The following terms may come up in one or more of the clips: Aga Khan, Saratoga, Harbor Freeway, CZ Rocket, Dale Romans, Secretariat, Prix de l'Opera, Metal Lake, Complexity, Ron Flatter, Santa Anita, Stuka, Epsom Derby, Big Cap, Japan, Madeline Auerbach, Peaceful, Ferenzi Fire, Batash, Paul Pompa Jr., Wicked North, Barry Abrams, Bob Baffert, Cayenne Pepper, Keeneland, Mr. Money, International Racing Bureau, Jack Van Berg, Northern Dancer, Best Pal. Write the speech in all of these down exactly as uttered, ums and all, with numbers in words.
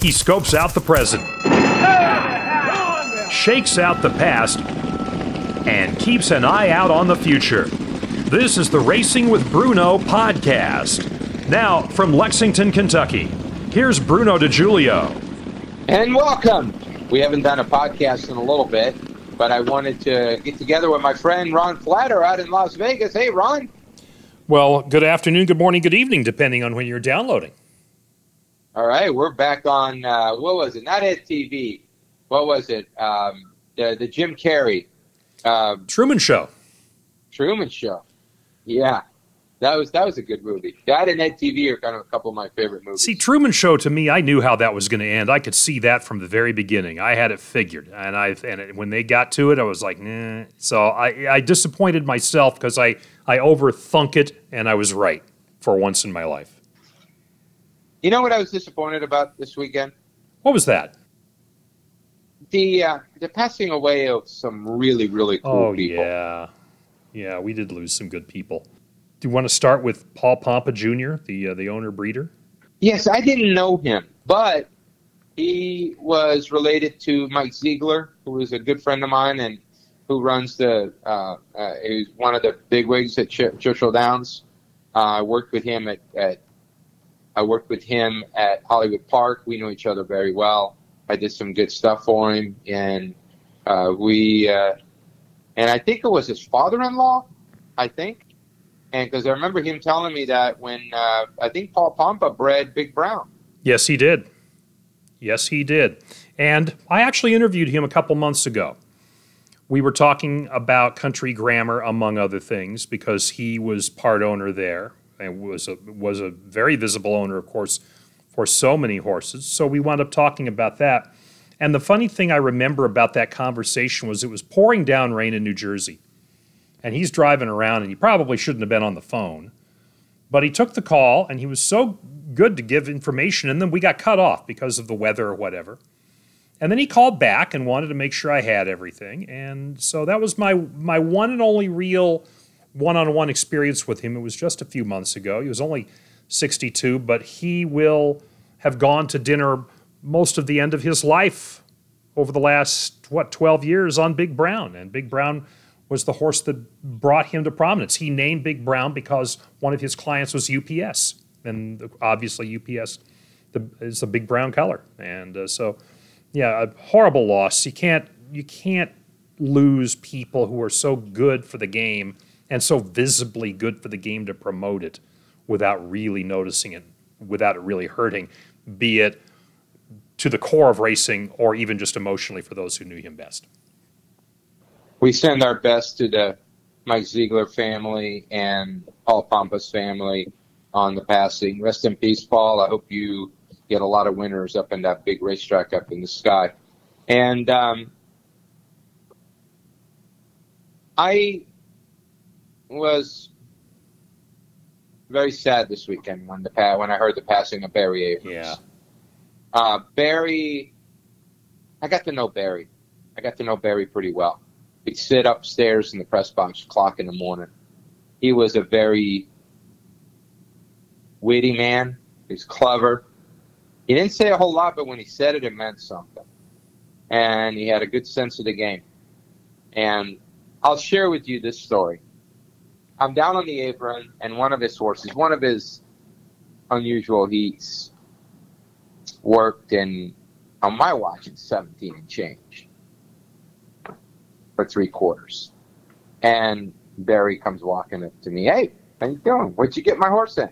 He scopes out the present, shakes out the past, and keeps an eye out on the future. This is the Racing with Bruno podcast. Now, from Lexington, Kentucky, here's Bruno DiGiulio. And welcome. We haven't done a podcast in a little bit, but I wanted to get together with my friend Ron Flatter out in Las Vegas. Hey, Ron. Well, good afternoon, good morning, good evening, depending on when you're downloading. All right, we're back on, uh, what was it? Not Ed T V. What was it? Um, the, the Jim Carrey. Uh, Truman Show. Truman Show. Yeah, that was that was a good movie. That and Ed T V are kind of a couple of my favorite movies. See, Truman Show, to me, I knew how that was going to end. I could see that from the very beginning. I had it figured, and I and it, when they got to it, I was like, nah. So I, I disappointed myself because I, I overthunk it, and I was right for once in my life. You know what I was disappointed about this weekend? What was that? The uh, the passing away of some really, really cool oh, people. Oh, yeah. Yeah, we did lose some good people. Do you want to start with Paul Pompa Junior, the uh, the owner breeder? Yes, I didn't know him, but he was related to Mike Ziegler, who is a good friend of mine and who runs the uh, – uh, he's one of the bigwigs at Ch- Churchill Downs. Uh, I worked with him at, at – I worked with him at Hollywood Park. We know each other very well. I did some good stuff for him, and uh, we uh, – and I think it was his father-in-law, I think. And because I remember him telling me that when uh, I think Paul Pompa bred Big Brown. Yes, he did. Yes, he did. And I actually interviewed him a couple months ago. We were talking about country grammar, among other things, because he was part owner there and was a, was a very visible owner, of course, for so many horses. So we wound up talking about that. And the funny thing I remember about that conversation was it was pouring down rain in New Jersey. And he's driving around, and he probably shouldn't have been on the phone. But he took the call, and he was so good to give information, and then we got cut off because of the weather or whatever. And then he called back and wanted to make sure I had everything. And so that was my my one and only real one-on-one experience with him. It was just a few months ago. He was only sixty-two, but he will have gone to dinner most of the end of his life over the last, what, twelve years on Big Brown. And Big Brown was the horse that brought him to prominence. He named Big Brown because one of his clients was U P S. And obviously U P S the, is a Big Brown color. And uh, so, yeah, a horrible loss. You can't, you can't lose people who are so good for the game and so visibly good for the game to promote it without really noticing it, without it really hurting, be it to the core of racing or even just emotionally for those who knew him best. We send our best to the Mike Ziegler family and Paul Pompa's family on the passing. Rest in peace, Paul. I hope you get a lot of winners up in that big racetrack up in the sky. And um, I was very sad this weekend when the when I heard the passing of Barry Abrams. Yeah. Uh, Barry, I got to know Barry. I got to know Barry pretty well. He'd sit upstairs in the press box o'clock in the morning. He was a very witty man. He was clever. He didn't say a whole lot, but when he said it, it meant something. And he had a good sense of the game. And I'll share with you this story. I'm down on the apron, and one of his horses, one of his unusual heats, worked in, on my watch, in seventeen and change. Three quarters, and Barry comes walking up to me. Hey, how you doing? What'd you get my horse in?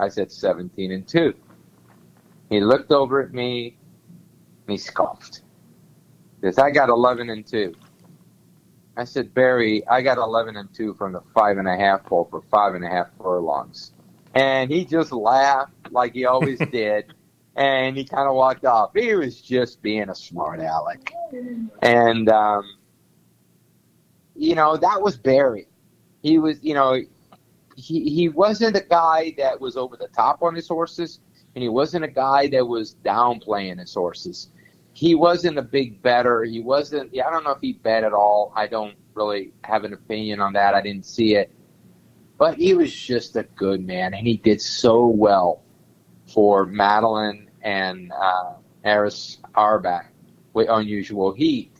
I said seventeen and two. He looked over at me and he scoffed. He says, I got eleven and two. I said, Barry, I got eleven and two from the five and a half pole for five and a half furlongs, and he just laughed like he always did. And he kind of walked off. He was just being a smart aleck, and um. You know, that was Barry. He was, you know, he, he wasn't a guy that was over the top on his horses, and he wasn't a guy that was downplaying his horses. He wasn't a big bettor. He wasn't, I don't know if he bet at all. I don't really have an opinion on that. I didn't see it. But he was just a good man, and he did so well for Madeline and uh, Harris Auerbach with Unusual Heat,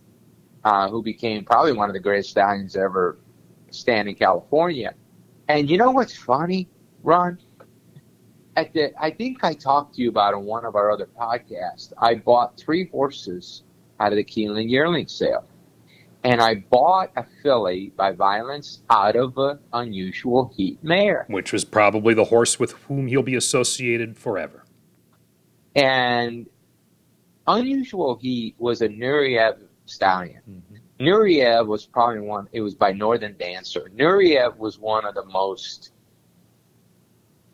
uh, who became probably one of the greatest stallions to ever stand in California. And you know what's funny, Ron? At the, I think I talked to you about on one of our other podcasts, I bought three horses out of the Keeneland yearling sale. And I bought a filly by Violence out of an Unusual Heat mare. Which was probably the horse with whom he'll be associated forever. And Unusual Heat was a Nureyev stallion. Mm-hmm. Nureyev was probably one, it was by Northern Dancer. Nureyev was one of the most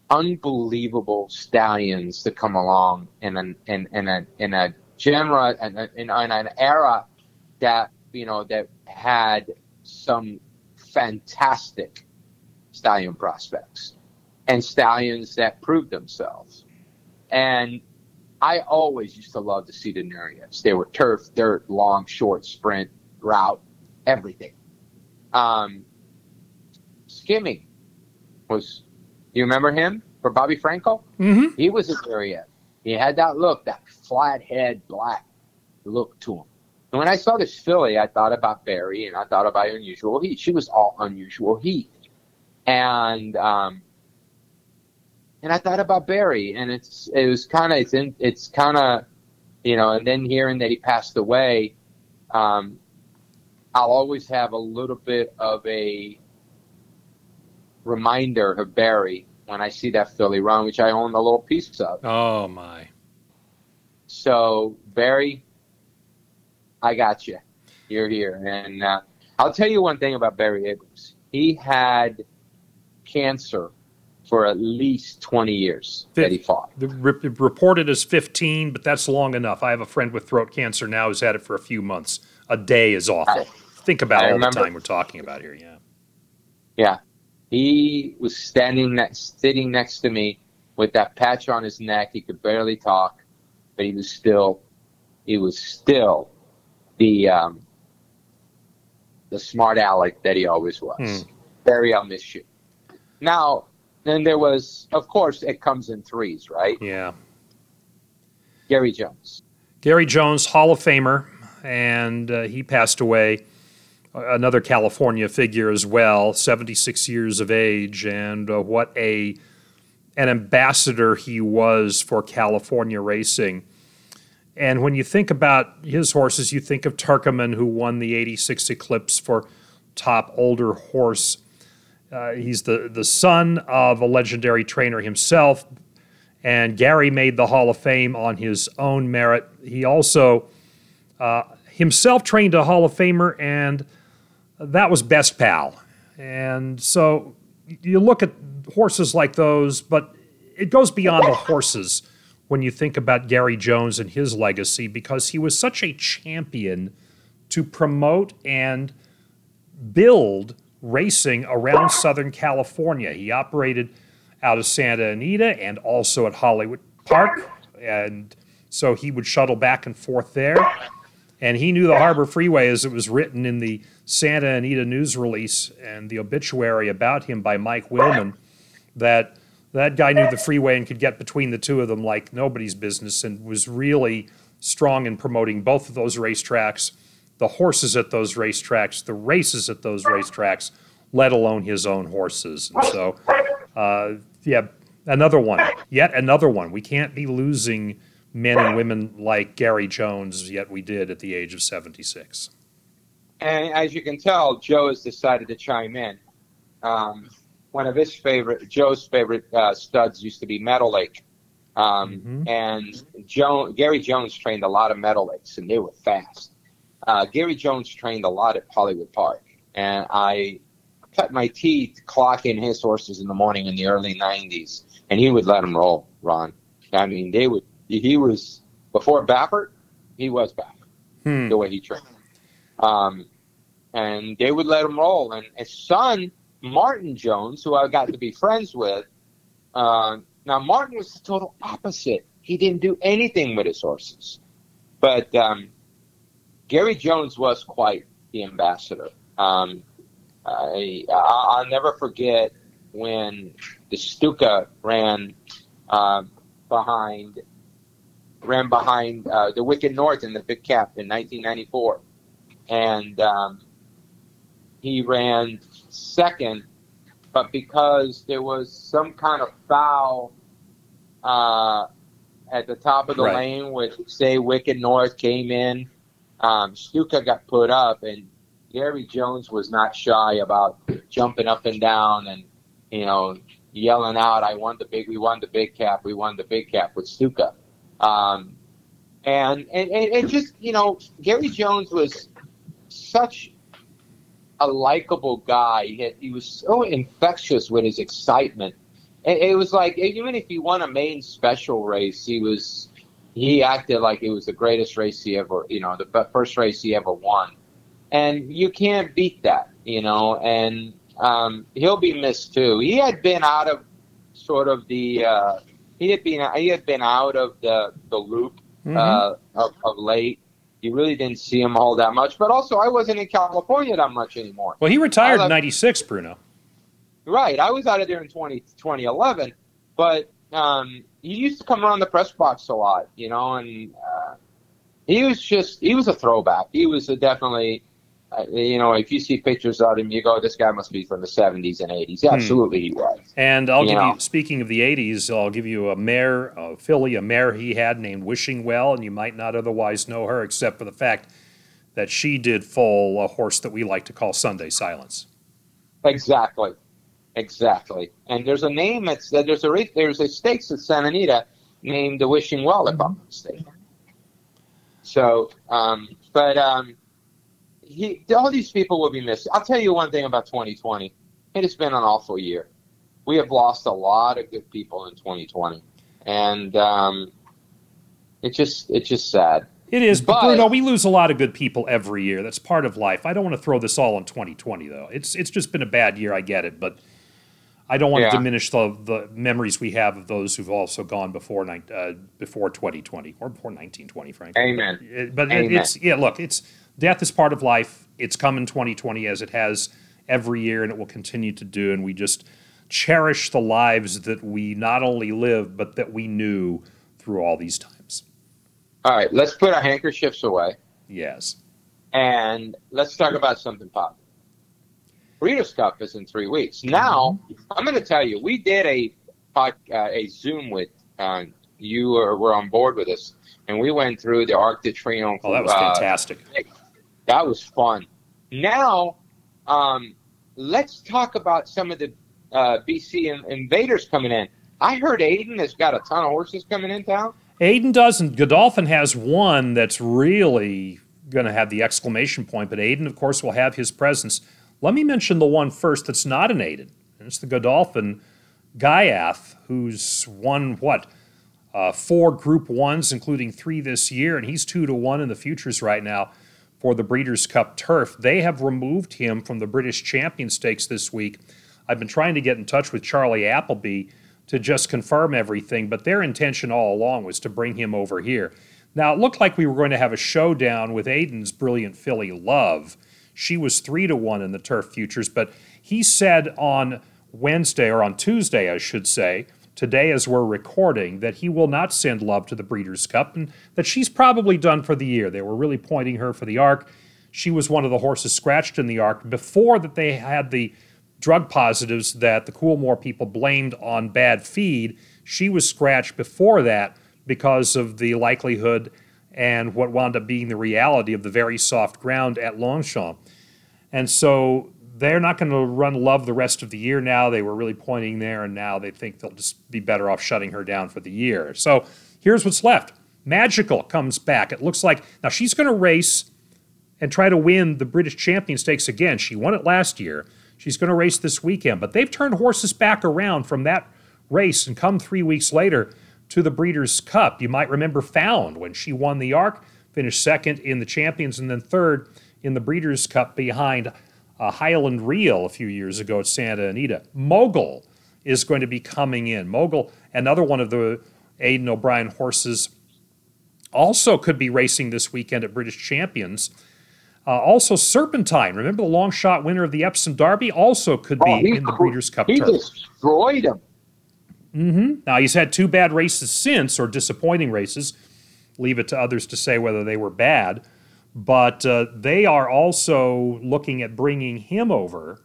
unbelievable stallions to come along in an, in, in a, in a genre, in, a, in an era that, you know, that had some fantastic stallion prospects and stallions that proved themselves. And I always used to love to see the Nureyevs. They were turf, dirt, long, short, sprint, route, everything. Um, Skimmy was, you remember him for Bobby Franco? Mm-hmm. He was a Nureyev. He had that look, that flat head, black look to him. And when I saw this filly, I thought about Barry, and I thought about Unusual Heat. She was all Unusual Heat. And um, and I thought about Barry, and it's it was kind of, it's, it's kind of, you know, and then hearing that he passed away, um, I'll always have a little bit of a reminder of Barry when I see that filly run, which I own a little piece of. Oh, my. So, Barry, I got you. You're here. And uh, I'll tell you one thing about Barry Abrams. He had cancer for at least twenty years Fifth, that he fought. The re- reported as fifteen, but that's long enough. I have a friend with throat cancer now who's had it for a few months. A day is awful. I, Think about I all remember. the time we're talking about here, yeah. Yeah. He was standing next, sitting next to me with that patch on his neck. He could barely talk, but he was still, he was still, the um, the smart aleck that he always was. Mm. Barry, I'll miss you. Now, then there was, of course, it comes in threes, right? Yeah. Gary Jones. Gary Jones, Hall of Famer, and uh, he passed away, another California figure as well, seventy-six years of age, and uh, what a an ambassador he was for California racing. And when you think about his horses, you think of Turkoman, who won the eighty-six Eclipse for top older horse. Uh, he's the, the son of a legendary trainer himself, and Gary made the Hall of Fame on his own merit. He also uh, himself trained a Hall of Famer, and that was Best Pal. And so you look at horses like those, but it goes beyond the horses when you think about Gary Jones and his legacy, because he was such a champion to promote and build racing around Southern California. He operated out of Santa Anita and also at Hollywood Park, and so he would shuttle back and forth there. And he knew the Harbor Freeway as it was written in the Santa Anita news release and the obituary about him by Mike Willman, that that guy knew the freeway and could get between the two of them like nobody's business, and was really strong in promoting both of those racetracks, the horses at those racetracks, the races at those racetracks, let alone his own horses. And so, uh, yeah, another one, yet another one. We can't be losing men and women like Gary Jones, yet we did at the age of seventy-six. And as you can tell, Joe has decided to chime in. Um, One of his favorite, Joe's favorite uh, studs used to be Metal Lake. Um, mm-hmm. And Joe, Gary Jones trained a lot of Metal Lakes, and they were fast. Uh, Gary Jones trained a lot at Hollywood Park. And I cut my teeth clocking his horses in the morning in the early nineties, and he would let them roll, Ron. I mean, they would. He was, before Baffert, he was Baffert, hmm. the way he trained. Um, and they would let him roll. And his son, Martin Jones, who I got to be friends with, uh, now Martin was the total opposite. He didn't do anything with his horses. But um, Gary Jones was quite the ambassador. Um, I, I'll never forget when the Stuka ran uh, behind ran behind uh, the Wicked North in the Big Cap in nineteen ninety-four. And um, he ran second, but because there was some kind of foul uh, at the top of the right. lane, which, say, Wicked North came in, um, Stuka got put up, and Gary Jones was not shy about jumping up and down and, you know, yelling out, I won the big, we won the big cap, we won the big cap with Stuka. Um, and, and, and, and just, you know, Gary Jones was such a likable guy. He, had, he was so infectious with his excitement. It, it was like, even if he won a main special race, he was, he acted like it was the greatest race he ever, you know, the first race he ever won. And you can't beat that, you know, and um, he'll be missed too. He had been out of sort of the, uh, He had been he had been out of the the loop uh, mm-hmm. of, of late. You really didn't see him all that much. But also, I wasn't in California that much anymore. Well, he retired in ninety-six, Bruno. Right. I was out of there in twenty eleven. But um, he used to come around the press box a lot, you know. And uh, he was just – he was a throwback. He was a definitely uh, – you know, if you see pictures of him, you go, this guy must be from the seventies and eighties. Hmm. Absolutely he was. And I'll you give know. you, speaking of the eighties, I'll give you a mare, a filly, a mare he had named Wishing Well, and you might not otherwise know her except for the fact that she did foal a horse that we like to call Sunday Silence. Exactly, exactly. And there's a name that's uh, there's a there's a stakes at Santa Anita named the Wishing Well, if I'm not mistaken. So, um, but um, he, all these people will be missed. I'll tell you one thing about twenty twenty. It has been an awful year. We have lost a lot of good people in twenty twenty, and um, it's just it's just sad. It is, but, but Bruno, we lose a lot of good people every year. That's part of life. I don't want to throw this all on twenty twenty, though. It's it's just been a bad year. I get it, but I don't want yeah. to diminish the the memories we have of those who've also gone before uh, before twenty twenty or before nineteen twenty. Frankly, amen. But, but amen. it's yeah. Look, it's death is part of life. It's come in twenty twenty as it has every year, and it will continue to do. And we just cherish the lives that we not only live, but that we knew through all these times. All right, let's put our handkerchiefs away. Yes. And let's talk about something popular. Breeders' Cup is in three weeks. Now, I'm going to tell you, we did a uh, a Zoom with uh, you were, were on board with us, and we went through the Arc de Triomphe. Oh, that was uh, fantastic. That was fun. Now, um, let's talk about some of the Uh, B C invaders coming in. I heard Aidan has got a ton of horses coming in town. Aidan doesn't. Godolphin has one that's really going to have the exclamation point, but Aidan, of course, will have his presence. Let me mention the one first that's not an Aidan, and it's the Godolphin Ghaiyyath, who's won, what, uh, four Group Ones, including three this year, and he's two to one in the futures right now for the Breeders' Cup turf. They have removed him from the British Champion Stakes this week. I've been trying to get in touch with Charlie Appleby to just confirm everything, but their intention all along was to bring him over here. Now, it looked like we were going to have a showdown with Aidan's brilliant filly, Love. She was three to one in the turf futures, but he said on Wednesday, or on Tuesday, I should say, today as we're recording, that he will not send Love to the Breeders' Cup and that she's probably done for the year. They were really pointing her for the Arc. She was one of the horses scratched in the Arc before that they had the drug positives that the Coolmore people blamed on bad feed. She was scratched before that because of the likelihood and what wound up being the reality of the very soft ground at Longchamp. And so they're not going to run Love the rest of the year now. They were really pointing there, and now they think they'll just be better off shutting her down for the year. So here's what's left. Magical comes back. It looks like now she's going to race and try to win the British Champion Stakes again. She won it last year. She's going to race this weekend, but they've turned horses back around from that race and come three weeks later to the Breeders' Cup. You might remember Found when she won the Arc, finished second in the Champions and then third in the Breeders' Cup behind uh, Highland Reel a few years ago at Santa Anita. Mogul is going to be coming in. Mogul, another one of the Aidan O'Brien horses, also could be racing this weekend at British Champions. Uh, also, Serpentine, remember the long shot winner of the Epsom Derby, also could be oh, he, in the Breeders' Cup he turf. He destroyed him. Mm-hmm. Now, he's had two bad races since, or disappointing races. leave it to others to say whether they were bad. But uh, they are also looking at bringing him over.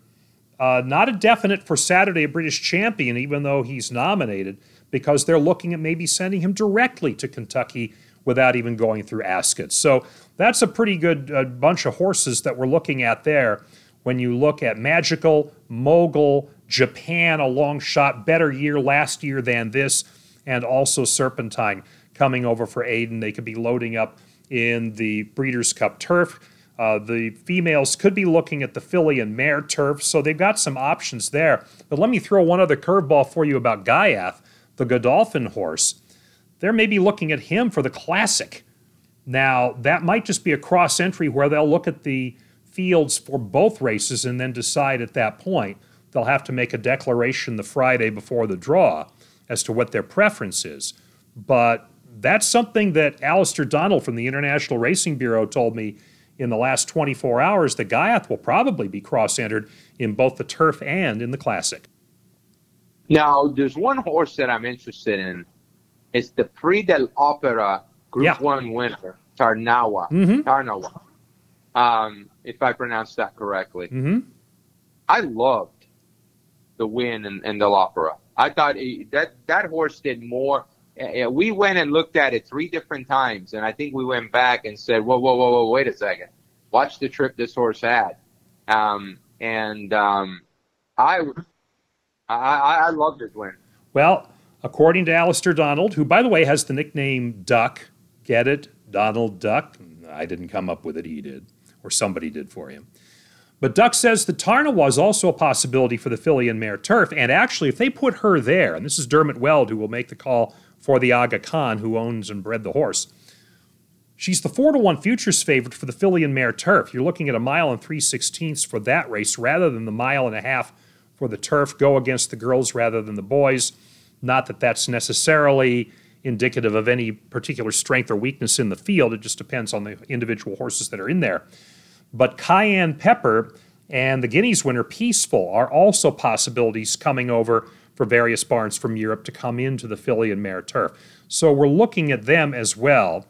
Uh, not a definite for Saturday, a British champion, even though he's nominated, because they're looking at maybe sending him directly to Kentucky without even going through Ascot. So that's a pretty good uh, bunch of horses that we're looking at there. When you look at Magical, Mogul, Japan, a long shot, better year last year than this, and also Serpentine coming over for Aidan. They could be loading up in the Breeders' Cup turf. Uh, the females could be looking at the filly and mare turf, so they've got some options there. But let me throw one other curveball for you about Ghaiyyath, the Godolphin horse. They're maybe looking at him for the Classic. Now, that might just be a cross-entry where they'll look at the fields for both races and then decide at that point. They'll have to make a declaration the Friday before the draw as to what their preference is. But that's something that Alistair Donald from the International Racing Bureau told me in the last twenty-four hours, that Ghaiyyath will probably be cross-entered in both the turf and in the Classic. Now, there's one horse that I'm interested in. It's the Prix de l'Opera Group yeah. one winner, Tarnawa. Mm-hmm. Tarnawa, um, if I pronounce that correctly. Mm-hmm. I loved the win in, in the l'Opera. I thought he, that, that horse did more. Uh, we went and looked at it three different times, and I think we went back and said, whoa, whoa, whoa, whoa, wait a second. Watch the trip this horse had. Um, and um, I, I, I loved his win. Well, according to Alistair Donald, who, by the way, has the nickname Duck, get it? Donald Duck. I didn't come up with it. He did, or somebody did for him. But Duck says the Tarnawa was also a possibility for the filly and mare turf. And actually, if they put her there, and this is Dermot Weld who will make the call for the Aga Khan, who owns and bred the horse, she's the four to one futures favorite for the filly and mare turf. You're looking at a mile and three sixteenths for that race rather than the mile and a half for the turf. Go against the girls rather than the boys. Not that that's necessarily indicative of any particular strength or weakness in the field. It just depends on the individual horses that are in there. But Cayenne Pepper and the Guineas winner Peaceful are also possibilities coming over for various barns from Europe to come into the filly and mare turf. So we're looking at them as well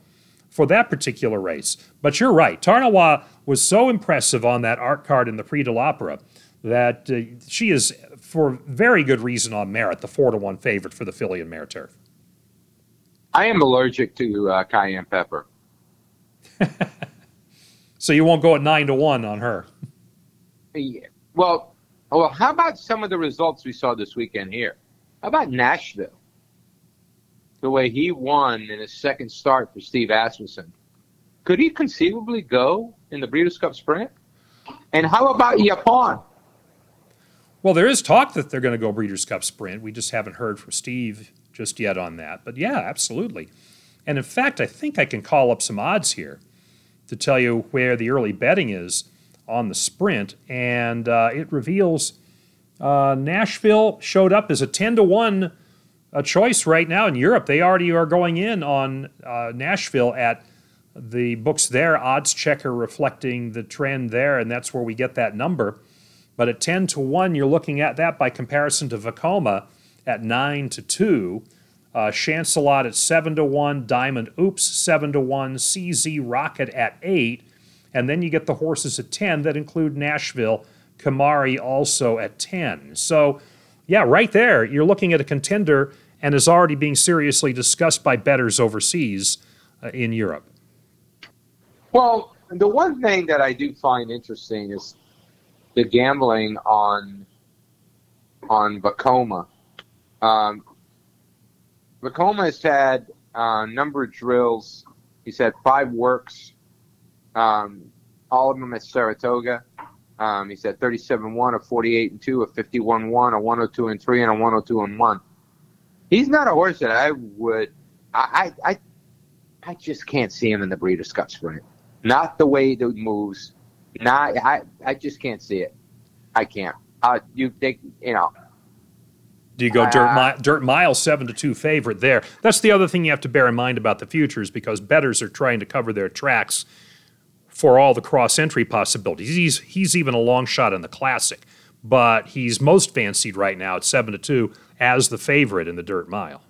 for that particular race. But you're right, Tarnawa was so impressive on that art card in the Prix de l'Opera that uh, she is, for very good reason on merit, the four to one favorite for the filly and mare turf. I am allergic to uh, Cayenne Pepper. So you won't go at nine to one on her? Yeah. Well, well, how about some of the results we saw this weekend here? How about Nashville? The way he won in his second start for Steve Asmussen. Could he conceivably go in the Breeders' Cup Sprint? And how about Japan? Well, there is talk that they're going to go Breeders' Cup Sprint. We just haven't heard from Steve just yet on that. But, yeah, absolutely. And, in fact, I think I can call up some odds here to tell you where the early betting is on the Sprint, and uh, it reveals uh, Nashville showed up as a ten to one uh, choice right now in Europe. They already are going in on uh, Nashville at the books there, odds checker reflecting the trend there, and that's where we get that number. But at ten to one, you're looking at that by comparison to Vekoma at nine to two. Uh, Chancelot at seven to one, Diamond Oops seven to one, C Z Rocket at eight, and then you get the horses at ten that include Nashville, Kamari also at ten. So, yeah, right there, you're looking at a contender and is already being seriously discussed by bettors overseas uh, in Europe. Well, the one thing that I do find interesting is the gambling on on Vekoma. Um Vekoma has had a uh, number of drills. He's had five works, um, all of them at Saratoga. Um, he's had thirty-seven one, a forty-eight and two, a fifty-one one, a one oh two and three, and a one oh two and one. He's not a horse that I would. I I I, I just can't see him in the Breeders' Cup Sprint. Not the way that moves. Not I. I just can't see it. I can't. Uh, you think you know. Do you go uh, dirt, mi- dirt mile seven to two favorite there? That's the other thing you have to bear in mind about the futures, because bettors are trying to cover their tracks for all the cross-entry possibilities. He's he's even a long shot in the Classic, but he's most fancied right now at seven to two as the favorite in the dirt mile.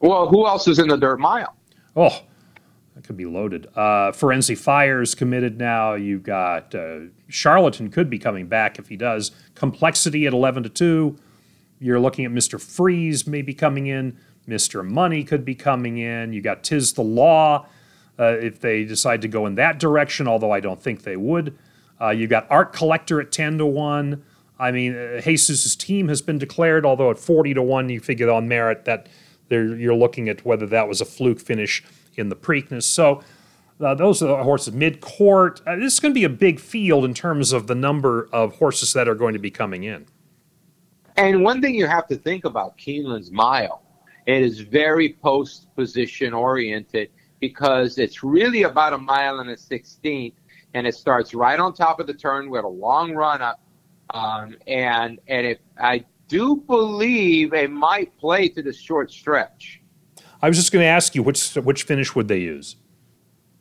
Well, who else is in the dirt mile? Oh, That could be loaded. Uh, Ferenzi Fire's committed now. You've got uh, Charlatan could be coming back if he does. Complexity at eleven to two. You're looking at Mister Freeze maybe coming in. Mister Money could be coming in. You got Tis the Law uh, if they decide to go in that direction, although I don't think they would. Uh, you got Art Collector at ten to one. I mean, uh, Jesus' team has been declared, although at forty to one, you figure on merit that you're looking at whether that was a fluke finish in the Preakness. So uh, those are the horses mid-court. Uh, this is going to be a big field in terms of the number of horses that are going to be coming in. And one thing you have to think about, Keeneland's mile, it is very post-position oriented because it's really about a mile and a sixteenth, and it starts right on top of the turn with a long run-up. Um, and and if I do believe it might play to the short stretch. I was just going to ask you, which which finish would they use?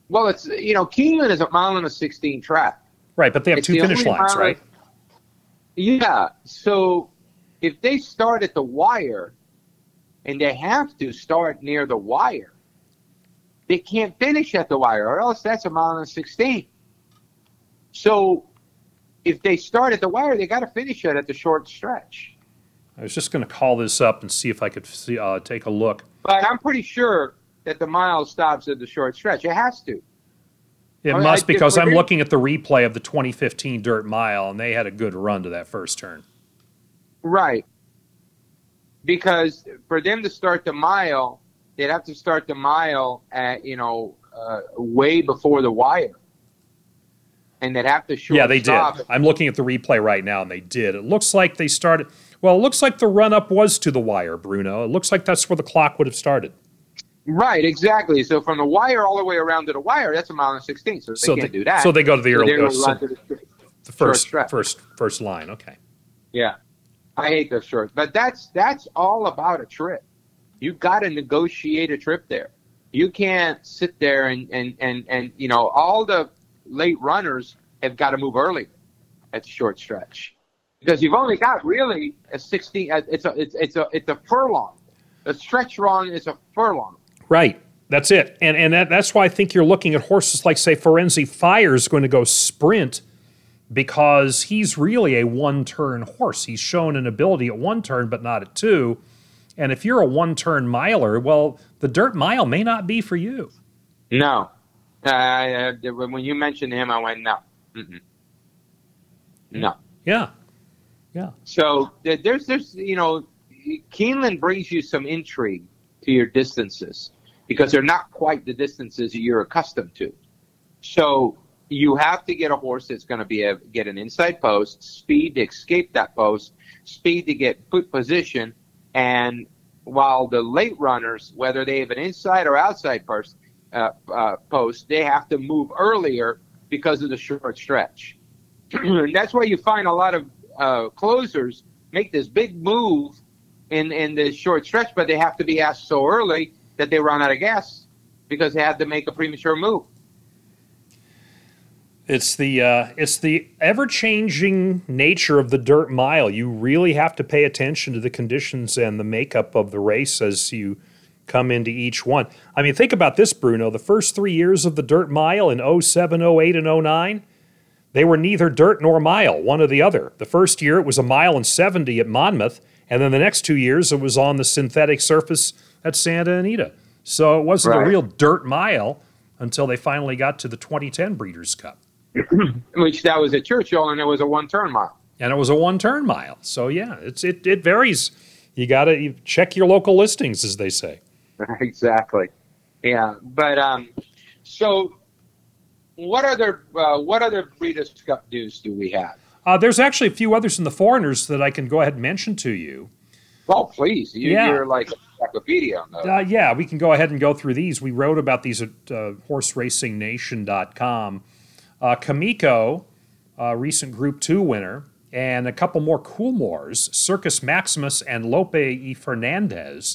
Well, it's, you know, Keeneland is a mile and a sixteen track. Right, but they have it's two the finish lines, right? Yeah, so if they start at the wire, and they have to start near the wire, they can't finish at the wire, or else that's a mile and a sixteen. So if they start at the wire, they got to finish it at the short stretch. I was just going to call this up and see if I could see, uh, take a look. But I'm pretty sure that the mile stops at the short stretch. It has to. It I, must, I, because I'm looking at the replay of the twenty fifteen Dirt Mile, and they had a good run to that first turn. Right. Because for them to start the mile, they'd have to start the mile at, you know, uh, way before the wire. And they'd have to short Yeah, they stop. Did. I'm looking at the replay right now, and they did. It looks like they started... Well, it looks like the run-up was to the wire, Bruno. It looks like that's where the clock would have started. Right, exactly. So from the wire all the way around to the wire, that's a mile and sixteen. So, so they can't they, do that. So they go to the early... So so to the, the first, first, first line, okay. Yeah. I hate those shorts. But that's that's all about a trip. You've got to negotiate a trip there. You can't sit there and, and, and, and you know, all the late runners have got to move early at the short stretch. Because you've only got really a sixteen. It's a it's it's a it's a furlong. A stretch run is a furlong. Right. That's it. And and that, that's why I think you're looking at horses like, say, Ferenzi Fire is going to go sprint because he's really a one-turn horse. He's shown an ability at one turn, but not at two. And if you're a one-turn miler, well, the Dirt Mile may not be for you. No. Uh, when you mentioned him, I went no. Mm-mm. No. Yeah. Yeah. So there's, there's, you know, Keeneland brings you some intrigue to your distances because they're not quite the distances you're accustomed to. So you have to get a horse that's going to be a, get an inside post, speed to escape that post, speed to get foot position, and while the late runners, whether they have an inside or outside post, uh, uh, post, they have to move earlier because of the short stretch. And that's why you find a lot of Uh, closers make this big move in, in the short stretch, but they have to be asked so early that they run out of gas because they had to make a premature move. It's the uh, it's the ever-changing nature of the Dirt Mile. You really have to pay attention to the conditions and the makeup of the race as you come into each one. I mean, think about this, Bruno. The first three years of the Dirt Mile in oh seven, oh eight, and oh nine, they were neither dirt nor mile, one or the other. The first year, it was a mile and seventy at Monmouth, and then the next two years, it was on the synthetic surface at Santa Anita. So it wasn't right. A real Dirt Mile until they finally got to the twenty ten Breeders' Cup. Which that was at Churchill, and it was a one-turn mile. And it was a one-turn mile. So, yeah, it's it, it varies. You got to check your local listings, as they say. Exactly. Yeah, but um, so... What other uh, what other Breeders' Cup dues do we have? Uh, there's actually a few others in the Foreigners that I can go ahead and mention to you. Well, please. You, yeah. You're like an encyclopedia on those. Uh, yeah, we can go ahead and go through these. We wrote about these at uh, horse racing nation dot com. Uh, Kamiko, uh, recent Group two winner, and a couple more Coolmores, Circus Maximus and Lope y Fernandez,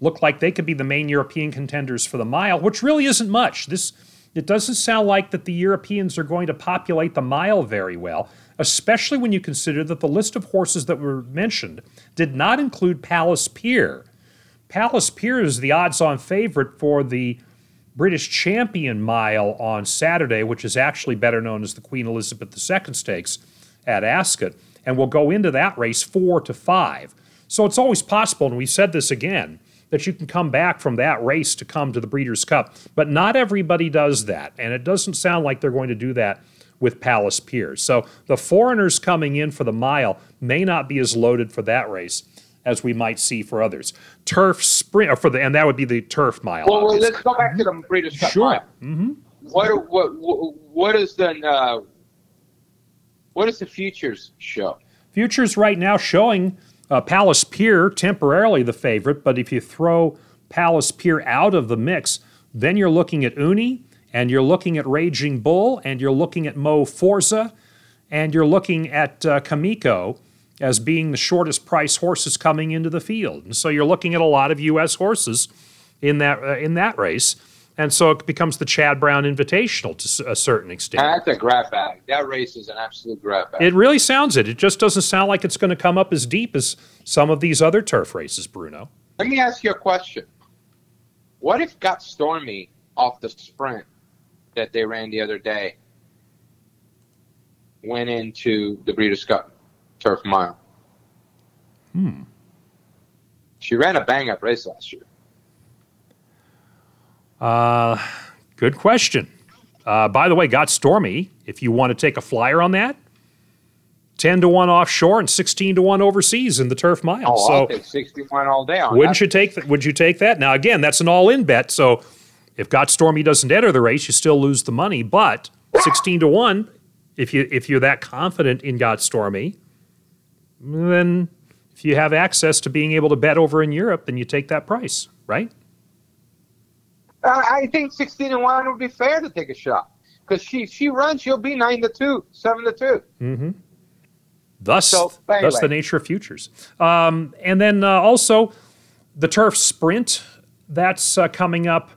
look like they could be the main European contenders for the mile, which really isn't much. This... It doesn't sound like that the Europeans are going to populate the mile very well, especially when you consider that the list of horses that were mentioned did not include Palace Pier. Palace Pier is the odds-on favorite for the British Champion Mile on Saturday, which is actually better known as the Queen Elizabeth the Second Stakes at Ascot. And we'll go into that race four to five. So it's always possible, and we've said this again, that you can come back from that race to come to the Breeders' Cup. But not everybody does that, and it doesn't sound like they're going to do that with Palace Piers. So the foreigners coming in for the mile may not be as loaded for that race as we might see for others. Turf sprint, or for the, and that would be the turf mile. Well, well let's go back to the Breeders' Cup. Sure. Mm-hmm. What what what is the uh, what is the futures show? Futures right now showing uh, Palace Pier temporarily the favorite, but if you throw Palace Pier out of the mix, then you're looking at Uni, and you're looking at Raging Bull, and you're looking at Mo Forza, and you're looking at uh, Kamiko as being the shortest price horses coming into the field. And so you're looking at a lot of U S horses in that uh, in that race. And so it becomes the Chad Brown Invitational to a certain extent. That's a grab bag. That race is an absolute grab bag. It really sounds it. It just doesn't sound like it's going to come up as deep as some of these other turf races, Bruno. Let me ask you a question. What if Got Stormy off the sprint that they ran the other day went into the Breeders' Cup Turf Mile? Hmm. She ran a bang-up race last year. Uh, good question. Uh, by the way, Got Stormy, if you want to take a flyer on that, ten to one offshore and sixteen to one overseas in the Turf Mile. Oh, so I'll take sixty-one all day on wouldn't that. You take th- would you take that? Now, again, that's an all-in bet, so if Got Stormy doesn't enter the race, you still lose the money, but sixteen to one, if, you, if you're that confident in Got Stormy, then if you have access to being able to bet over in Europe, then you take that price, right? Uh, I think sixteen to one would be fair to take a shot. Because she she runs, she'll be nine to two, seven to two. Mm-hmm. Thus, so, anyway. thus the nature of futures. Um, and then uh, also the turf sprint, that's uh, coming up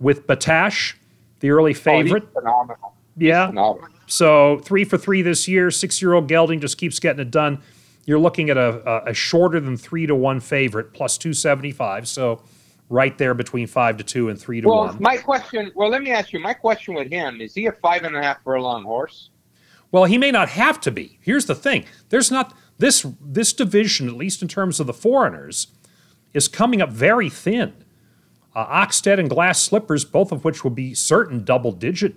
with Batash, the early favorite. Oh, he's phenomenal. Yeah. He's phenomenal. So three for three this year. Six-year-old gelding just keeps getting it done. You're looking at a, a shorter than three to one favorite, plus two seventy-five. So right there between five to two and three to well, one. Well, my question. Well, let me ask you. My question with him is: he a five and a half furlong horse? Well, he may not have to be. Here's the thing: there's not this this division, at least in terms of the foreigners, is coming up very thin. Uh, Oxted and Glass Slippers, both of which will be certain double-digit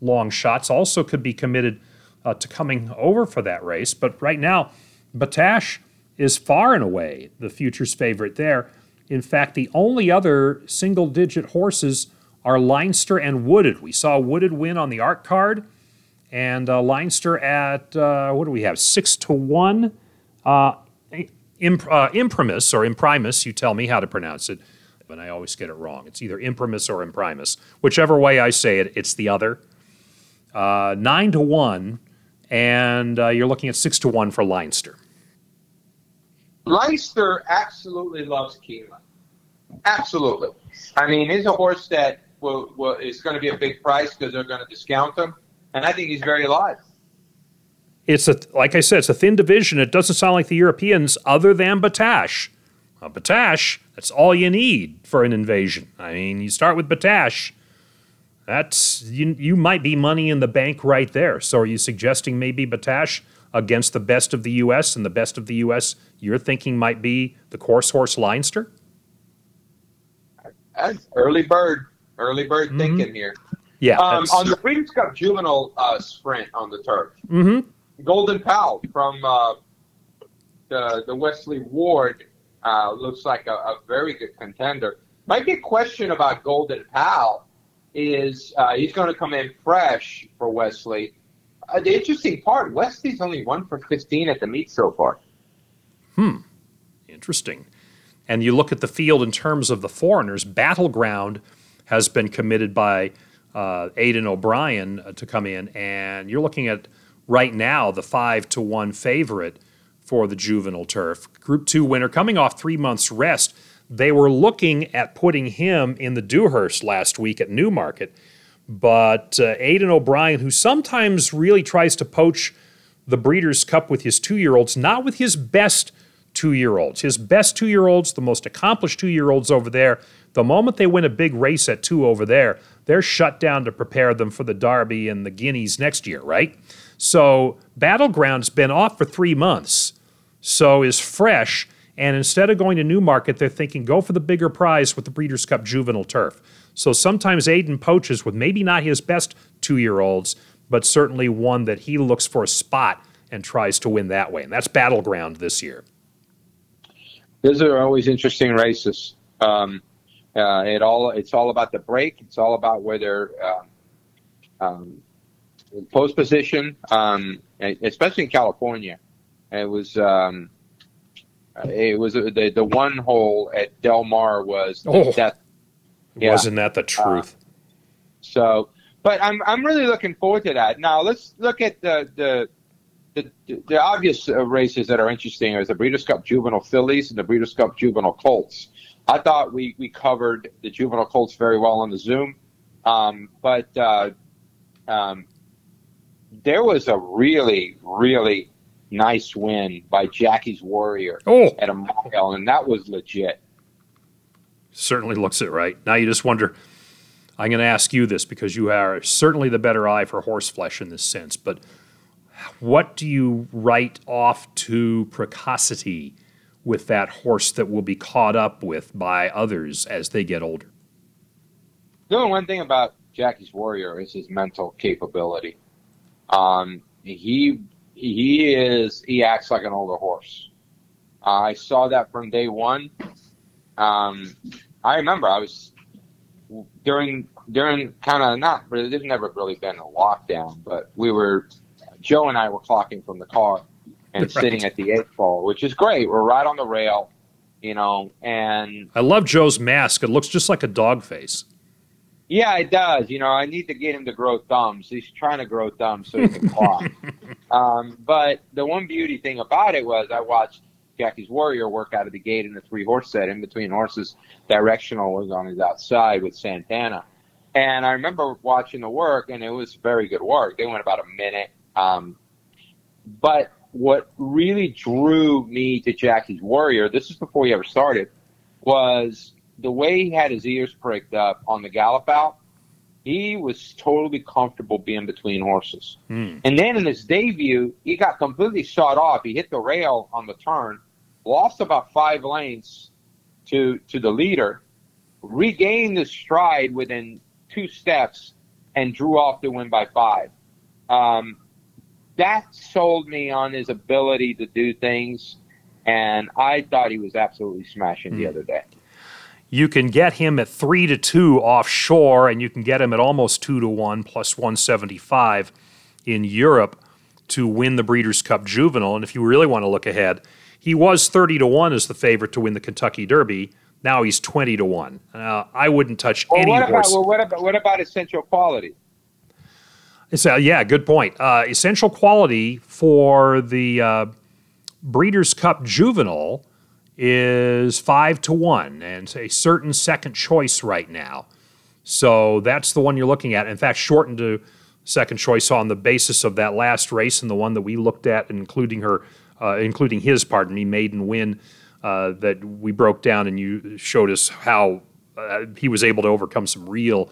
long shots, also could be committed uh, to coming over for that race. But right now, Batash is far and away the futures favorite there. In fact, the only other single-digit horses are Leinster and Wooded. We saw Wooded win on the A R C card, and uh, Leinster at, uh, what do we have, six to one. Uh, imp- uh, Imprimis, or Imprimis, you tell me how to pronounce it, but I always get it wrong. It's either Imprimis or Imprimis. Whichever way I say it, it's the other. Uh, nine to one, and uh, you're looking at six to one for Leinster. Leicester absolutely loves Keeneland. Absolutely. I mean, he's a horse that will, will, is going to be a big price because they're going to discount him, and I think he's very alive. It's a like I said, it's a thin division. It doesn't sound like the Europeans other than Batash. Now, Batash, that's all you need for an invasion. I mean, you start with Batash, that's you, you might be money in the bank right there. So are you suggesting maybe Batash against the best of the U S, and the best of the U S you're thinking might be the course horse Leinster? That's early bird, early bird mm-hmm. thinking here. Yeah. Um, on the Breeders' Cup Juvenile uh, Sprint on the turf, mm-hmm. Golden Pal from uh, the the Wesley Ward uh, looks like a, a very good contender. My big question about Golden Pal is uh, he's going to come in fresh for Wesley. Uh, the interesting part, Wesley's only one for fifteen at the meet so far. Hmm. Interesting. And you look at the field in terms of the foreigners. Battleground has been committed by uh, Aidan O'Brien uh, to come in, and you're looking at right now the five to one favorite for the juvenile turf. Group two winner coming off three months rest. They were looking at putting him in the Dewhurst last week at Newmarket. But uh, Aidan O'Brien, who sometimes really tries to poach the Breeders' Cup with his two-year-olds, not with his best two-year-olds. His best two-year-olds, the most accomplished two-year-olds over there, the moment they win a big race at two over there, they're shut down to prepare them for the Derby and the Guineas next year, right? So Battleground's been off for three months, so is fresh, and instead of going to Newmarket, they're thinking go for the bigger prize with the Breeders' Cup Juvenile Turf. So sometimes Aidan poaches with maybe not his best two-year-olds, but certainly one that he looks for a spot and tries to win that way, and that's Battleground this year. Those are always interesting races. Um, uh, it all—it's all about the break. It's all about where they're um, um, in post position, um, especially in California. It was—it was, um, it was uh, the the one hole at Del Mar was oh, death. Yeah. Wasn't that the truth? Uh, so, but I'm I'm really looking forward to that. Now let's look at the the. The, the obvious uh, races that are interesting is the Breeders' Cup Juvenile Fillies and the Breeders' Cup Juvenile Colts. I thought we, we covered the Juvenile Colts very well on the Zoom, um, but uh, um, there was a really, really nice win by Jackie's Warrior oh. at a mile, and that was legit. Certainly looks it right. Now you just wonder, I'm going to ask you this because you are certainly the better eye for horse flesh in this sense, but what do you write off to precocity with that horse that will be caught up with by others as they get older? The only one thing about Jackie's Warrior is his mental capability. Um, he he is he acts like an older horse. Uh, I saw that from day one. Um, I remember I was during during kind of not, but it had never really been a lockdown. But we were. Joe and I were clocking from the car and right. sitting at the eight ball, which is great. We're right on the rail, you know, and I love Joe's mask. It looks just like a dog face. Yeah, it does. You know, I need to get him to grow thumbs. He's trying to grow thumbs so he can clock. um, but the one beauty thing about it was I watched Jackie's Warrior work out of the gate in the three-horse set in between horses. Directional was on his outside with Santana. And I remember watching the work, and it was very good work. They went about a minute. Um, but what really drew me to Jackie's Warrior, this is before he ever started, was the way he had his ears pricked up on the gallop out. He was totally comfortable being between horses. Mm. And then in his debut, he got completely shot off. He hit the rail on the turn, lost about five lengths to, to the leader, regained his stride within two steps, and drew off to win by five. Um, that sold me on his ability to do things, and I thought he was absolutely smashing mm. the other day. You can get him at three to two offshore, and you can get him at almost two to one plus one seventy-five in Europe to win the Breeders' Cup Juvenile. And if you really want to look ahead, he was thirty to one as the favorite to win the Kentucky Derby. Now he's twenty to one. Uh, I wouldn't touch well, any what about, horse. Well, what about what about essential quality? So, yeah, good point. Uh, essential quality for the uh, Breeders' Cup Juvenile is five to one and a certain second choice right now. So that's the one you're looking at. In fact, shortened to second choice on the basis of that last race and the one that we looked at, including her, uh, including his, pardon me, maiden win uh, that we broke down, and you showed us how uh, he was able to overcome some real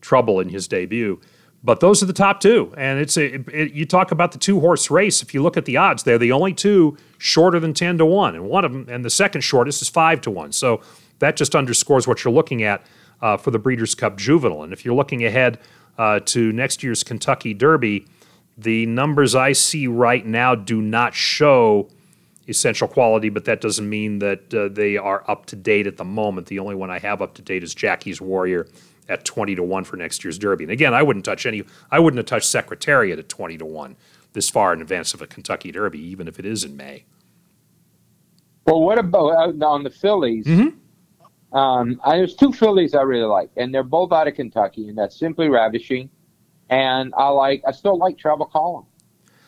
trouble in his debut. But those are the top two, and it's a, it, it, you talk about the two-horse race. If you look at the odds, they're the only two shorter than ten to one, and one of them, and the second shortest is five to one. So that just underscores what you're looking at uh, for the Breeders' Cup Juvenile. And if you're looking ahead uh, to next year's Kentucky Derby, the numbers I see right now do not show essential quality, but that doesn't mean that uh, they are up to date at the moment. The only one I have up to date is Jackie's Warrior at twenty to one for next year's Derby. And again, I wouldn't touch any, I wouldn't have touched Secretariat at twenty to one this far in advance of a Kentucky Derby, even if it is in May. Well, what about uh, on the fillies? Mm-hmm. Um, I, there's two fillies I really like, and they're both out of Kentucky, and that's Simply Ravishing. And I like, I still like Travel Column.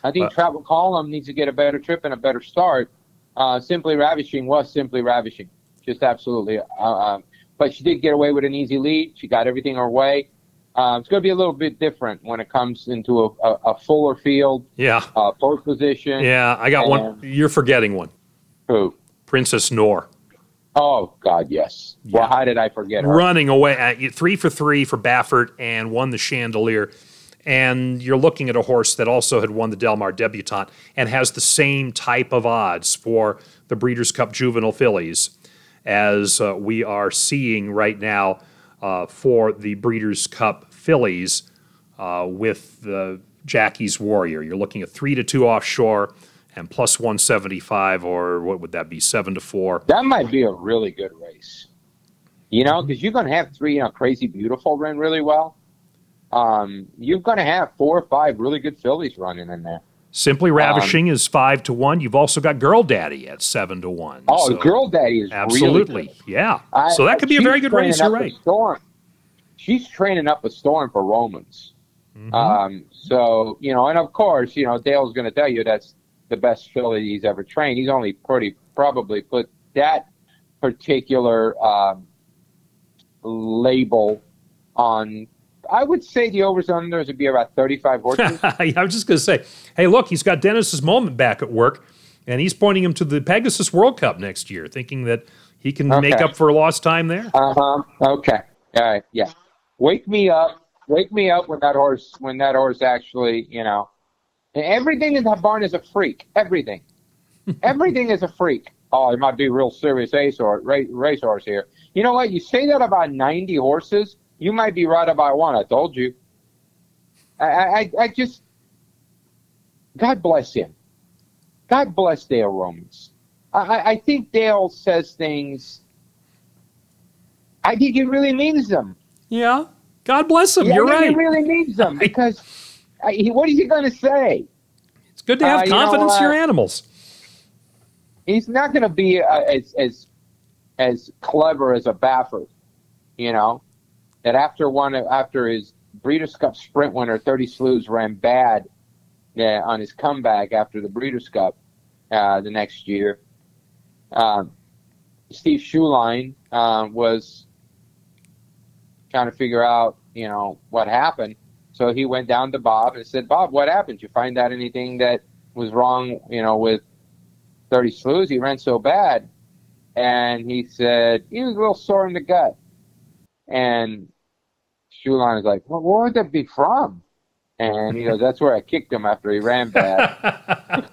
I think uh, Travel Column needs to get a better trip and a better start. Uh, Simply Ravishing was Simply Ravishing. Just absolutely. Uh, uh, But she did get away with an easy lead. She got everything her way. Um, it's going to be a little bit different when it comes into a, a, a fuller field. Yeah. Uh, post position. Yeah, I got one. You're forgetting one. Who? Princess Noor. Oh, God, yes. Yeah. Well, how did I forget her? Running away, at, three for three for Baffert and won the Chandelier. And you're looking at a horse that also had won the Del Mar Debutante and has the same type of odds for the Breeders' Cup Juvenile Fillies as uh, we are seeing right now uh, for the Breeders' Cup Fillies uh, with the Jackie's Warrior. You're looking at three to two offshore. And plus one seventy-five, or what would that be, seven to four? That might be a really good race, you know, because you're going to have three, you know, Crazy Beautiful run really well. Um, you're going to have four or five really good fillies running in there. Simply Ravishing um, is five to one. You've also got Girl Daddy at seven to one. Oh, so Girl Daddy is absolutely, really good. Yeah. I, so that could be a very good race. You're right. Storm. She's training up a storm for Romans. Mm-hmm. Um, so you know, and of course, you know, Dale's going to tell you that's the best filly he's ever trained. He's only pretty probably put that particular um, label on, I would say the overs and unders would be about thirty-five horses. I was just going to say, hey, look, he's got Dennis's Moment back at work, and he's pointing him to the Pegasus World Cup next year, thinking that he can okay. make up for lost time there. Uh-huh. Okay. All right. Yeah. Wake me up. Wake me up when that horse, when that horse actually, you know, and everything in that barn is a freak. Everything. Everything is a freak. Oh, it might be a real serious ace or race horse here. You know what? You say that about ninety horses, you might be right about one. I told you. I, I, I just, God bless him. God bless Dale Romans. I, I think Dale says things, I think he really means them. Yeah. God bless him. Yeah, You're I think right. He really means them because... I, he, what is he going to say? It's good to have uh, confidence you know, uh, in your animals. He's not going to be uh, as as as clever as a Baffert, you know. That after one after his Breeders' Cup Sprint winner, thirty Slews, ran bad yeah, on his comeback after the Breeders' Cup uh, the next year. Um, Steve Schuline uh, was trying to figure out, you know, what happened. So he went down to Bob and said, Bob, what happened? Did you find out anything that was wrong, you know, with thirty Slews? He ran so bad. And he said, he was a little sore in the gut. And Shuline is like, well, where would that be from? And he goes, that's where I kicked him after he ran bad.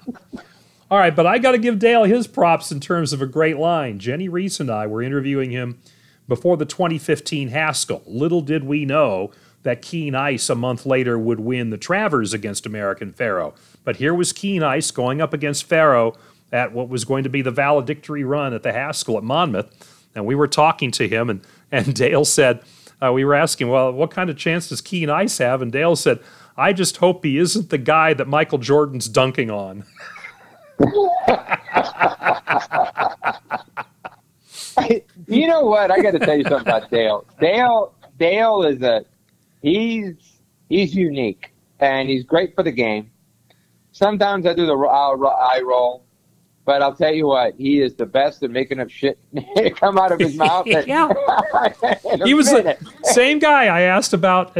All right, but I got to give Dale his props in terms of a great line. Jenny Reese and I were interviewing him before the twenty fifteen Haskell. Little did we know that Keen Ice a month later would win the Travers against American Pharaoh. But here was Keen Ice going up against Pharaoh at what was going to be the valedictory run at the Haskell at Monmouth. And we were talking to him, and, and Dale said, uh, we were asking, well, what kind of chance does Keen Ice have? And Dale said, I just hope he isn't the guy that Michael Jordan's dunking on. You know what? I got to tell you something about Dale. Dale, Dale is a... He's he's unique, and he's great for the game. Sometimes I do the eye roll, but I'll tell you what, he is the best at making up shit come out of his mouth. And, yeah. He was minute. the same guy I asked about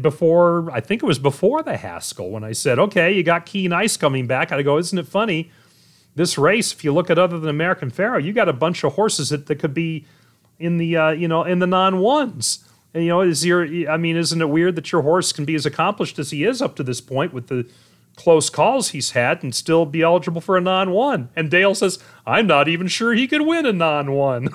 before, I think it was before the Haskell, when I said, okay, you got Keen Ice coming back. I go, isn't it funny? This race, if you look at other than American Pharaoh, you got a bunch of horses that, that could be in the uh, you know in the non-ones. And, you know, is your, I mean, isn't it weird that your horse can be as accomplished as he is up to this point with the close calls he's had and still be eligible for a non-one? And Dale says, I'm not even sure he could win a non-one.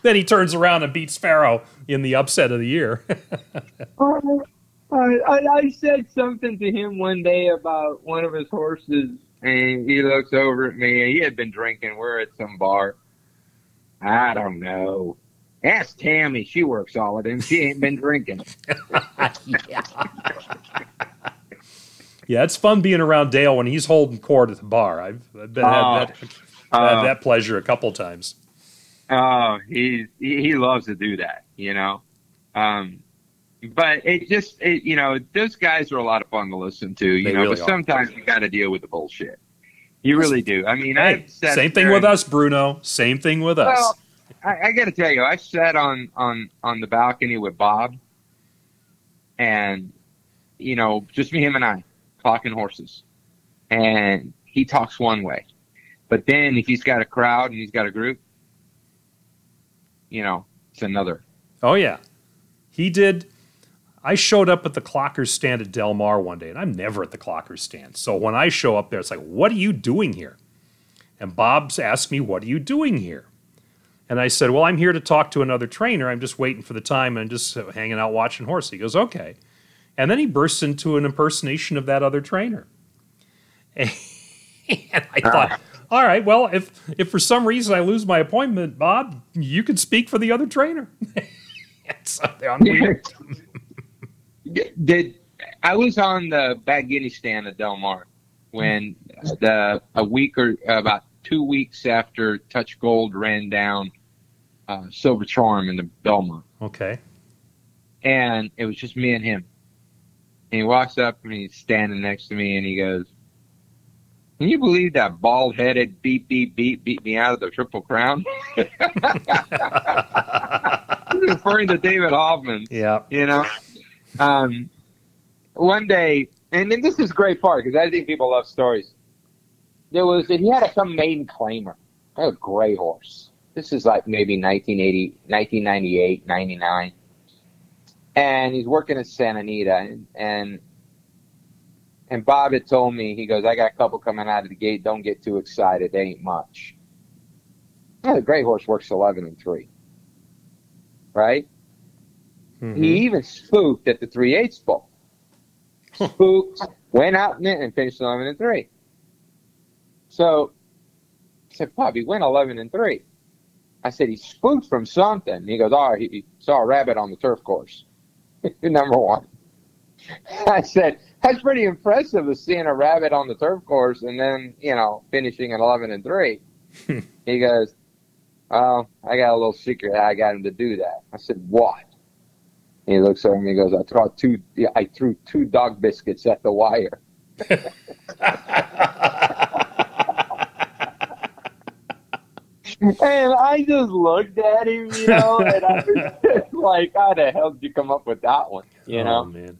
Then he turns around and beats Pharaoh in the upset of the year. uh, I, I said something to him one day about one of his horses, and he looks over at me, and he had been drinking. We're at some bar. I don't know. Ask Tammy. She works all of them. She ain't been drinking. yeah. yeah, it's fun being around Dale when he's holding court at the bar. I've, I've been, oh, had, that, uh, had that pleasure a couple times. Oh, uh, he, he he loves to do that, you know. Um, but it just, it, you know, those guys are a lot of fun to listen to, you they know, really but are. Sometimes you got to deal with the bullshit. You really do. I mean, hey, I've sat same thing during, with us, Bruno. Same thing with us. Well, I, I got to tell you, I sat on, on, on the balcony with Bob, and you know, just me, him, and I clocking horses, and he talks one way. But then if he's got a crowd and he's got a group, you know, it's another. Oh, yeah. He did. I showed up at the Clockers stand at Del Mar one day, and I'm never at the Clockers stand. So when I show up there, it's like, what are you doing here? And Bob's asked me, what are you doing here? And I said, well, I'm here to talk to another trainer. I'm just waiting for the time and just hanging out watching horses. He goes, okay. And then he bursts into an impersonation of that other trainer. And I thought, all right, well, if if for some reason I lose my appointment, Bob, you could speak for the other trainer. It's weird. Did, I was on the Bad Guinea stand at Del Mar when the a week or about two weeks after Touch Gold ran down uh, Silver Charm in the Belmont. Okay. And it was just me and him. And he walks up and he's standing next to me and he goes, can you believe that bald-headed beep, beep, beep beat me out of the Triple Crown? He's referring to David Hoffman. Yeah. You know? Um, one day, and then this is a great part because I think people love stories. There was, he had some maiden claimer. I had a gray horse. This is like maybe nineteen eighty, nineteen ninety-eight, ninety-nine. And he's working at Santa Anita. And, and, and Bob had told me, he goes, I got a couple coming out of the gate. Don't get too excited. They ain't much. Yeah, the gray horse works eleven and three. Right? Mm-hmm. He even spooked at the three-eighths bowl. Spooked, went out and finished eleven and three. So I said, Bob, he went eleven and three. I said, he spooked from something. And he goes, oh, he, he saw a rabbit on the turf course. Number one. I said, that's pretty impressive of seeing a rabbit on the turf course and then, you know, finishing at eleven and three. He goes, oh, I got a little secret. I got him to do that. I said, what? And he looks over and he goes, I threw two, I threw two dog biscuits at the wire. And I just looked at him, you know, and I was just like, how the hell did you come up with that one? You know? Oh, man.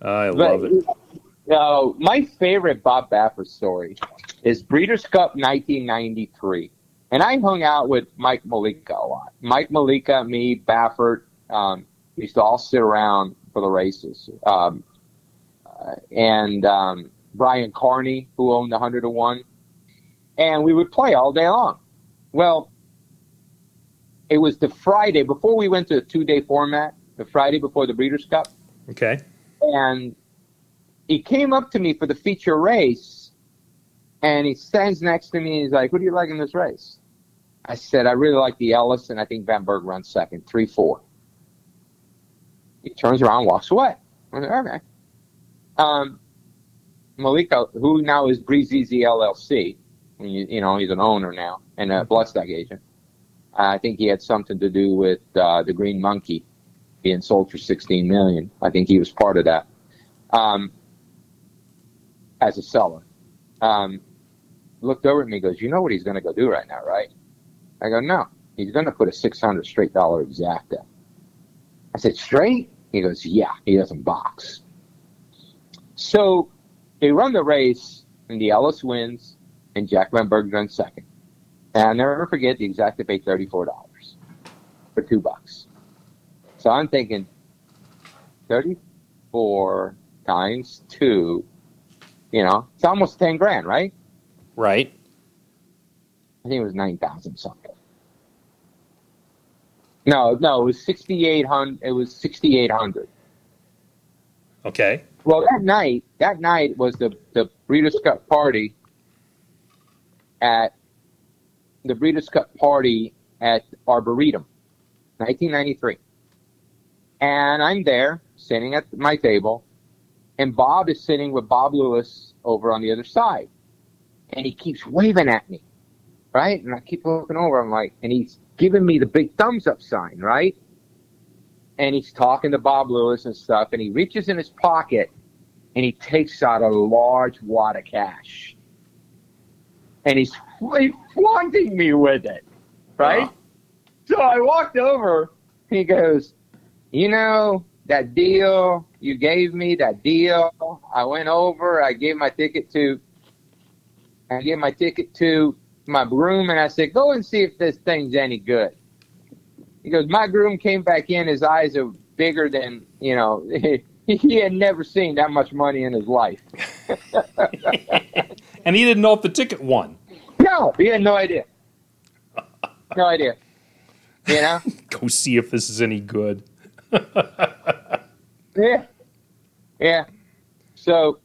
I love but, it. You know, my favorite Bob Baffert story is Breeders' Cup nineteen ninety-three. And I hung out with Mike Malika a lot. Mike Malika, me, Baffert, um, we used to all sit around for the races. Um, and um, Brian Carney, who owned the one hundred to one. And we would play all day long. Well, it was the Friday before we went to a two-day format, the Friday before the Breeders' Cup. Okay. And he came up to me for the feature race, and he stands next to me, and he's like, what do you like in this race? I said, I really like the Ellis, and I think Van Berg runs second, three four. He turns around, walks away. I said, okay. Um, Malika, who now is Breeze Easy L L C, You, you know, he's an owner now and a bloodstock agent. Uh, I think he had something to do with uh, the Green Monkey being sold for sixteen million dollars. I think he was part of that um, as a seller. Um, looked over at me and goes, you know what he's going to go do right now, right? I go, no. He's going to put a six hundred straight dollar exacta. I said, straight? He goes, yeah, he doesn't box. So they run the race and the Ellis wins. And Jack Van Berg runs second. And I'll never forget, the exact paid thirty-four dollars for two bucks. So I'm thinking, thirty-four times two, you know, it's almost ten grand, right? Right. I think it was nine thousand something. No, no, it was sixty-eight hundred. It was sixty-eight hundred. Okay. Well, that night, that night was the the Breeders' Cup party. At the Breeders' Cup party at Arboretum, nineteen ninety-three. And I'm there, sitting at my table, and Bob is sitting with Bob Lewis over on the other side. And he keeps waving at me, right? And I keep looking over, I'm like, and he's giving me the big thumbs up sign, right? And he's talking to Bob Lewis and stuff, and he reaches in his pocket, and he takes out a large wad of cash. And he's flaunting me with it, right? Wow. So I walked over. He goes, you know, that deal you gave me, that deal. I went over. I gave my ticket to I get my ticket to my groom, and I said, go and see if this thing's any good. He goes, my groom came back in, his eyes are bigger than, you know, he had never seen that much money in his life. And he didn't know if the ticket won. No, he had no idea. No idea. You know? Go see if this is any good. Yeah. Yeah. So,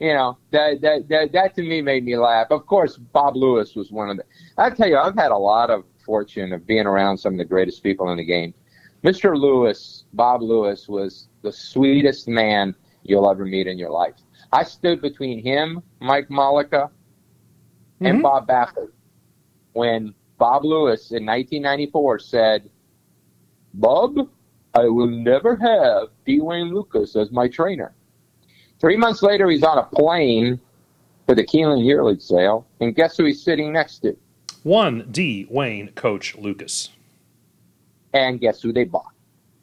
you know, that, that that that to me made me laugh. Of course, Bob Lewis was one of the... I tell you, I've had a lot of fortune of being around some of the greatest people in the game. Mister Lewis, Bob Lewis, was the sweetest man you'll ever meet in your life. I stood between him, Mike Malika, mm-hmm. and Bob Baffert when Bob Lewis in nineteen ninety-four said, Bob, I will never have Dwayne Lucas as my trainer. Three months later, he's on a plane for the Keeneland Yearling sale, and guess who he's sitting next to? One D. Wayne, Coach Lucas. And guess who they bought?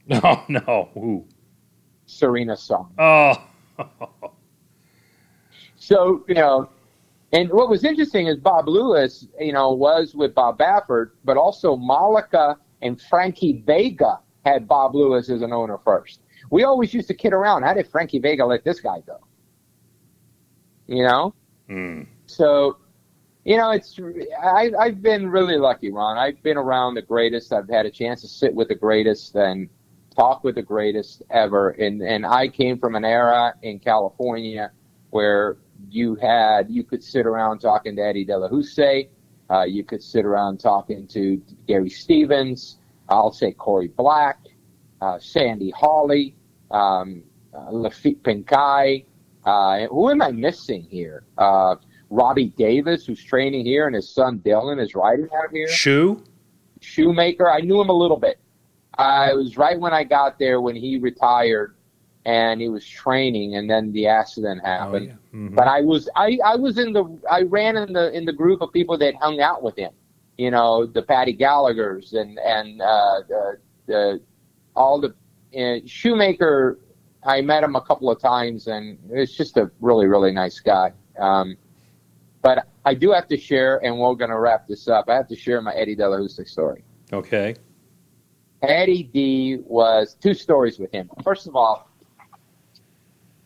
No, no. Who? Serena Song. Oh. So, you know, and what was interesting is Bob Lewis, you know, was with Bob Baffert, but also Malika and Frankie Vega had Bob Lewis as an owner first. We always used to kid around. How did Frankie Vega let this guy go? You know? Mm. So... You know, it's I, I've been really lucky, Ron. I've been around the greatest. I've had a chance to sit with the greatest and talk with the greatest ever. And and I came from an era in California where you had you could sit around talking to Eddie De La Houssaye. Uh, you could sit around talking to Gary Stevens. I'll say Corey Black, uh, Sandy Hawley, um, uh, Lafitte Pinkai. Uh, who am I missing here? Uh, Robbie Davis, who's training here, and his son Dylan is riding out here. Shoe? Shoemaker. I knew him a little bit. I was right when I got there when he retired and he was training, and then the accident happened. Oh, yeah. Mm-hmm. But I was I, I was in the I ran in the in the group of people that hung out with him. You know, the Patty Gallaghers and and uh, the, the all the uh, Shoemaker. I met him a couple of times, and it's just a really really nice guy. Um, But I do have to share, and we're going to wrap this up, I have to share my Eddie De La Houssaye story. Okay. Eddie D was two stories with him. First of all,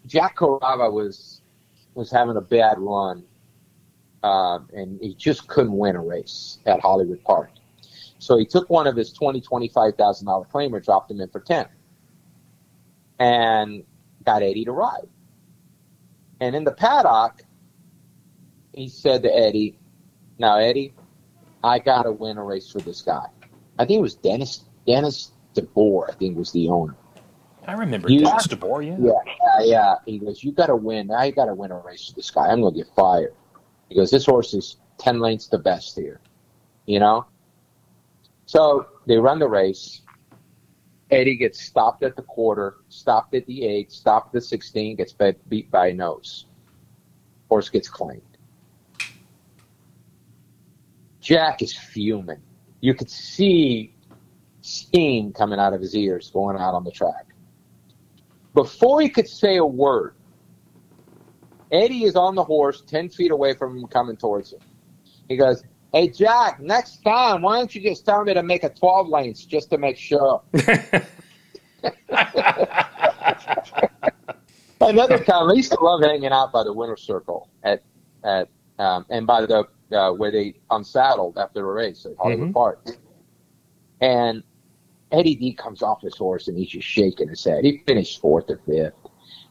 Jack Carrava was was having a bad run, uh, and he just couldn't win a race at Hollywood Park. So he took one of his twenty thousand dollars, twenty-five thousand dollars claimer, dropped him in for ten, and got Eddie to ride. And in the paddock, he said to Eddie, now, Eddie, I got to win a race for this guy. I think it was Dennis Dennis DeBoer, I think, was the owner. I remember you Dennis have, DeBoer, yeah. Yeah, yeah, yeah. He goes, you got to win. I got to win a race for this guy. I'm going to get fired. He goes, this horse is ten lengths the best here, you know? So they run the race. Eddie gets stopped at the quarter, stopped at the eight, stopped at the sixteen, gets beat by a nose. Horse gets claimed. Jack is fuming. You could see steam coming out of his ears going out on the track. Before he could say a word, Eddie is on the horse ten feet away from him coming towards him. He goes, hey, Jack, next time, why don't you just tell me to make a twelve lanes just to make sure? Another time, I used to love hanging out by the winner's circle at at um, and by the Uh, where they unsaddled after the race at Hollywood mm-hmm. Park. And Eddie D comes off his horse and he's just shaking his head. He finished fourth or fifth.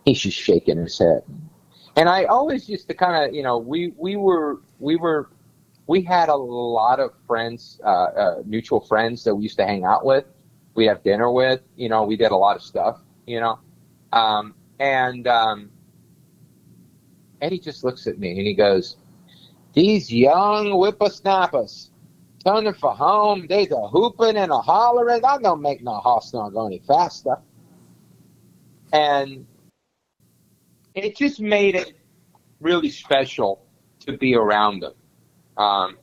He's just shaking his head. And I always used to kind of, you know, we, we were, we were, we had a lot of friends, uh, uh, mutual friends that we used to hang out with. We'd have dinner with, you know, we did a lot of stuff, you know. Um, and um, Eddie just looks at me and he goes, these young whippersnappers, turning for home, they's a hooping and a hollering. I don't make no horse no go any faster. And it just made it really special to be around them. Um,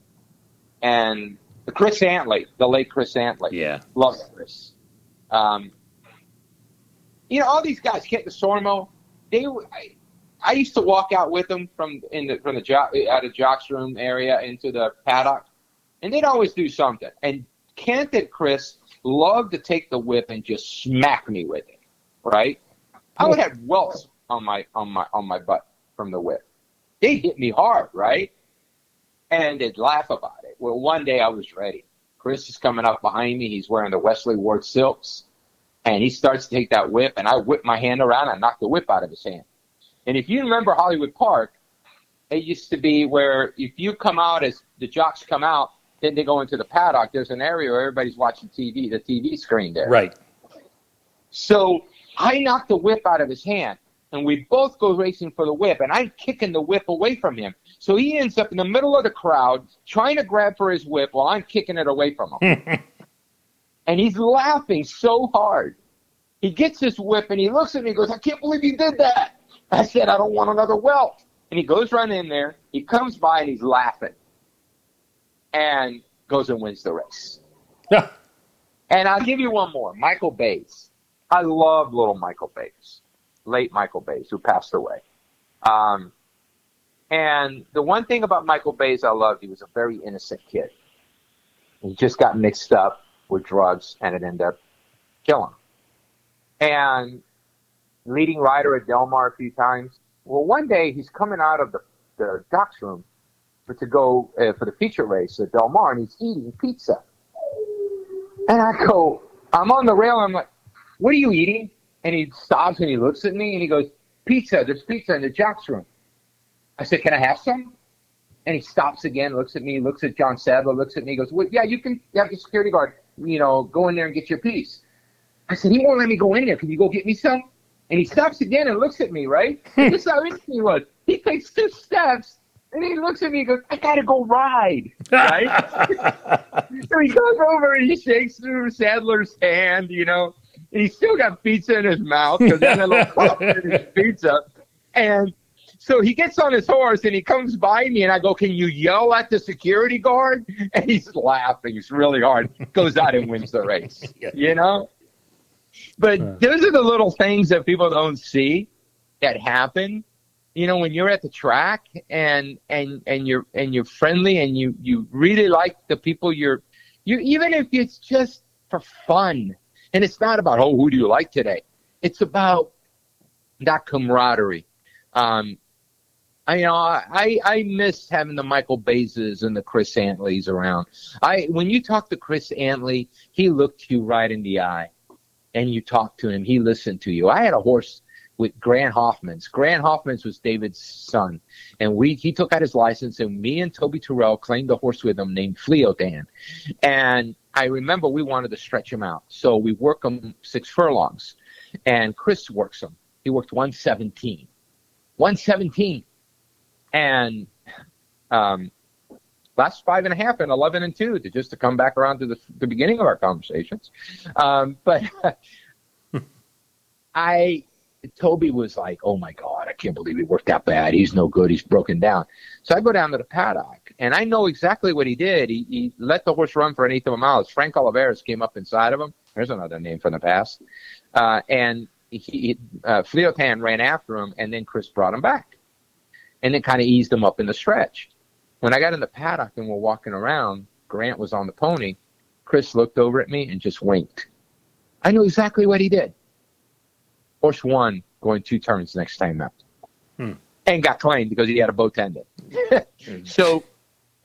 and Chris Antley, the late Chris Antley. Yeah. Love Chris. Um, you know, all these guys, Kit DeSormo, they were... I used to walk out with them from in the, from the jock out of jock's room area into the paddock, and they'd always do something. And Kent and Chris loved to take the whip and just smack me with it, right? I would have welts on my on my on my butt from the whip. They hit me hard, right? And they'd laugh about it. Well, one day I was ready. Chris is coming up behind me. He's wearing the Wesley Ward silks, and he starts to take that whip, and I whip my hand around. I knock the whip out of his hand. And if you remember Hollywood Park, it used to be where if you come out as the jocks come out, then they go into the paddock. There's an area where everybody's watching T V, the T V screen there. Right. So I knocked the whip out of his hand, and we both go racing for the whip, and I'm kicking the whip away from him. So he ends up in the middle of the crowd trying to grab for his whip while I'm kicking it away from him. And he's laughing so hard. He gets his whip, and he looks at me and goes, "I can't believe you did that." I said, "I don't want another welt." And he goes right in there. He comes by, and he's laughing. And goes and wins the race. Yeah. And I'll give you one more. Michael Bays. I love little Michael Bays. Late Michael Bays, who passed away. Um, and the one thing about Michael Bays I loved, he was a very innocent kid. He just got mixed up with drugs, and it ended up killing him. And leading rider at Del Mar a few times. Well, one day he's coming out of the, the docks room for, to go uh, for the feature race at Del Mar, and he's eating pizza. And I go, I'm on the rail, and I'm like, "What are you eating?" And he stops, and he looks at me, and he goes, "Pizza, there's pizza in the jocks room." I said, "Can I have some?" And he stops again, looks at me, looks at John Sadler, looks at me, goes, "Well, yeah, you can have the security guard, you know, go in there and get your piece." I said, "He won't let me go in there. Can you go get me some?" And he stops again and looks at me, right? This is how innocent he was. He takes two steps, and he looks at me and goes, "I got to go ride," right? So he goes over and he shakes through Sadler's hand, you know. And he's still got pizza in his mouth because there's a little puff in his pizza. And so he gets on his horse, and he comes by me, and I go, "Can you yell at the security guard?" And he's laughing. He's really hard. Goes out and wins the race, you know? But those are the little things that people don't see that happen, you know, when you're at the track and and, and you're and you're friendly and you, you really like the people you're you even if it's just for fun. And it's not about, oh, who do you like today? It's about that camaraderie. Um, I you know I, I miss having the Michael Bases and the Chris Antleys around. I when you talk to Chris Antley, he looked you right in the eye. And you talked to him. He listened to you. I had a horse with Grant Hoffman's. Grant Hoffman's was David's son. And we he took out his license, and me and Toby Terrell claimed a horse with him named Fleo Dan. And I remember we wanted to stretch him out. So we work him six furlongs. And Chris works him. He worked one seventeen. one seventeen. And um, last five and a half and eleven and two to just to come back around to the, the beginning of our conversations. Um, but I, Toby was like, "Oh my God, I can't believe he worked that bad. He's no good. He's broken down." So I go down to the paddock, and I know exactly what he did. He, he let the horse run for an eighth of a mile. Frank Olivares came up inside of him. There's another name from the past. Uh, and he, uh, Fleotan ran after him, and then Chris brought him back and then kind of eased him up in the stretch. When I got in the paddock and we're walking around, Grant was on the pony. Chris looked over at me and just winked. I knew exactly what he did. Horse won going two turns next time out. Hmm. And got claimed because he had a bow tendon. So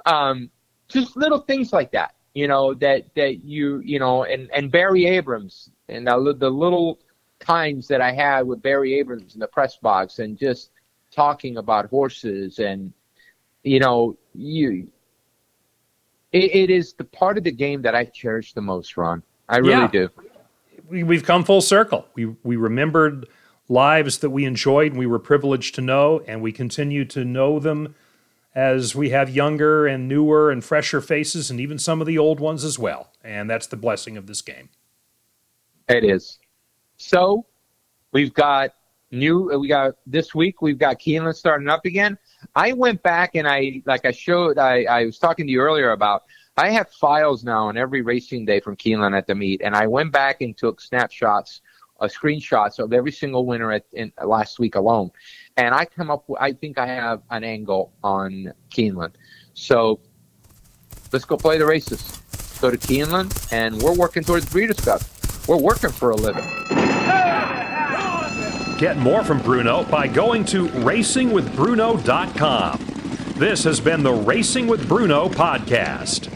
um, just little things like that, you know, that, that you, you know, and, and Barry Abrams and the, the little times that I had with Barry Abrams in the press box and just talking about horses and, you know, you. It, it is the part of the game that I cherish the most, Ron. I really yeah. do. We, we've come full circle. We we remembered lives that we enjoyed and we were privileged to know, and we continue to know them as we have younger and newer and fresher faces and even some of the old ones as well. And that's the blessing of this game. It is. So we've got new, we got this week, we've got Keeneland starting up again. I went back and I, like I showed, I, I was talking to you earlier about, I have files now on every racing day from Keeneland at the meet. And I went back and took snapshots, uh, screenshots of every single winner at in, last week alone. And I come up with, I think I have an angle on Keeneland. So let's go play the races. Go to Keeneland, and we're working towards breeder stuff. We're working for a living. Get more from Bruno by going to racing with bruno dot com. This has been the Racing with Bruno podcast.